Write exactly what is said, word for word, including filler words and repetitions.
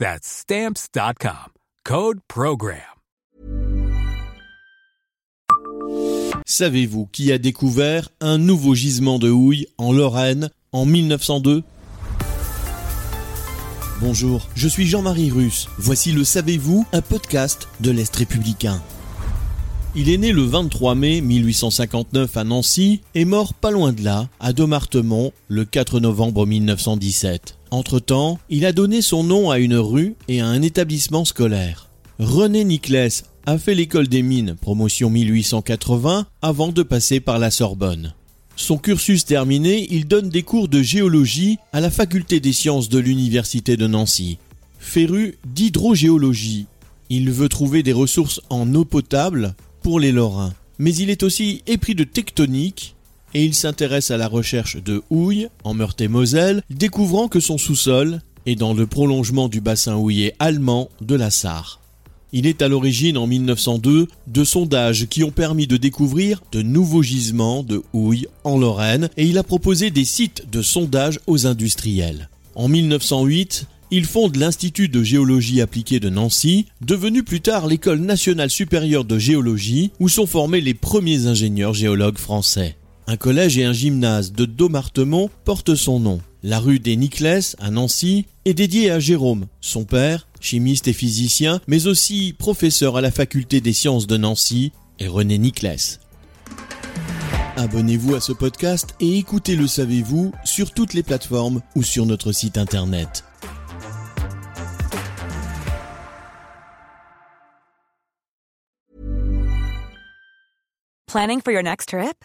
That's stamps dot com. Code Program. Savez-vous qui a découvert un nouveau gisement de houille en Lorraine en dix-neuf cent deux ? Bonjour, je suis Jean-Marie Russe. Voici le Savez-vous, un podcast de l'Est Républicain. Il est né le vingt-trois mai mille huit cent cinquante-neuf à Nancy et mort pas loin de là, à Dommartemont, le quatre novembre mille neuf cent dix-sept. Entre-temps, il a donné son nom à une rue et à un établissement scolaire. René Niclès a fait l'école des mines, promotion mille huit cent quatre-vingt, avant de passer par la Sorbonne. Son cursus terminé, il donne des cours de géologie à la faculté des sciences de l'université de Nancy. Féru d'hydrogéologie, il veut trouver des ressources en eau potable pour les Lorrains. Mais il est aussi épris de tectonique et il s'intéresse à la recherche de houille en Meurthe-et-Moselle, découvrant que son sous-sol est dans le prolongement du bassin houiller allemand de la Sarre. Il est à l'origine en dix-neuf cent deux de sondages qui ont permis de découvrir de nouveaux gisements de houille en Lorraine et il a proposé des sites de sondage aux industriels. En dix-neuf cent huit, il fonde l'Institut de géologie appliquée de Nancy, devenu plus tard l'École nationale supérieure de géologie, où sont formés les premiers ingénieurs géologues français. Un collège et un gymnase de Dommartemont portent son nom. La rue des Niclès, à Nancy, est dédiée à Jérôme, son père, chimiste et physicien, mais aussi professeur à la faculté des sciences de Nancy, et René Niclès. Abonnez-vous à ce podcast et écoutez Le Savez-vous sur toutes les plateformes ou sur notre site internet. Planning for your next trip?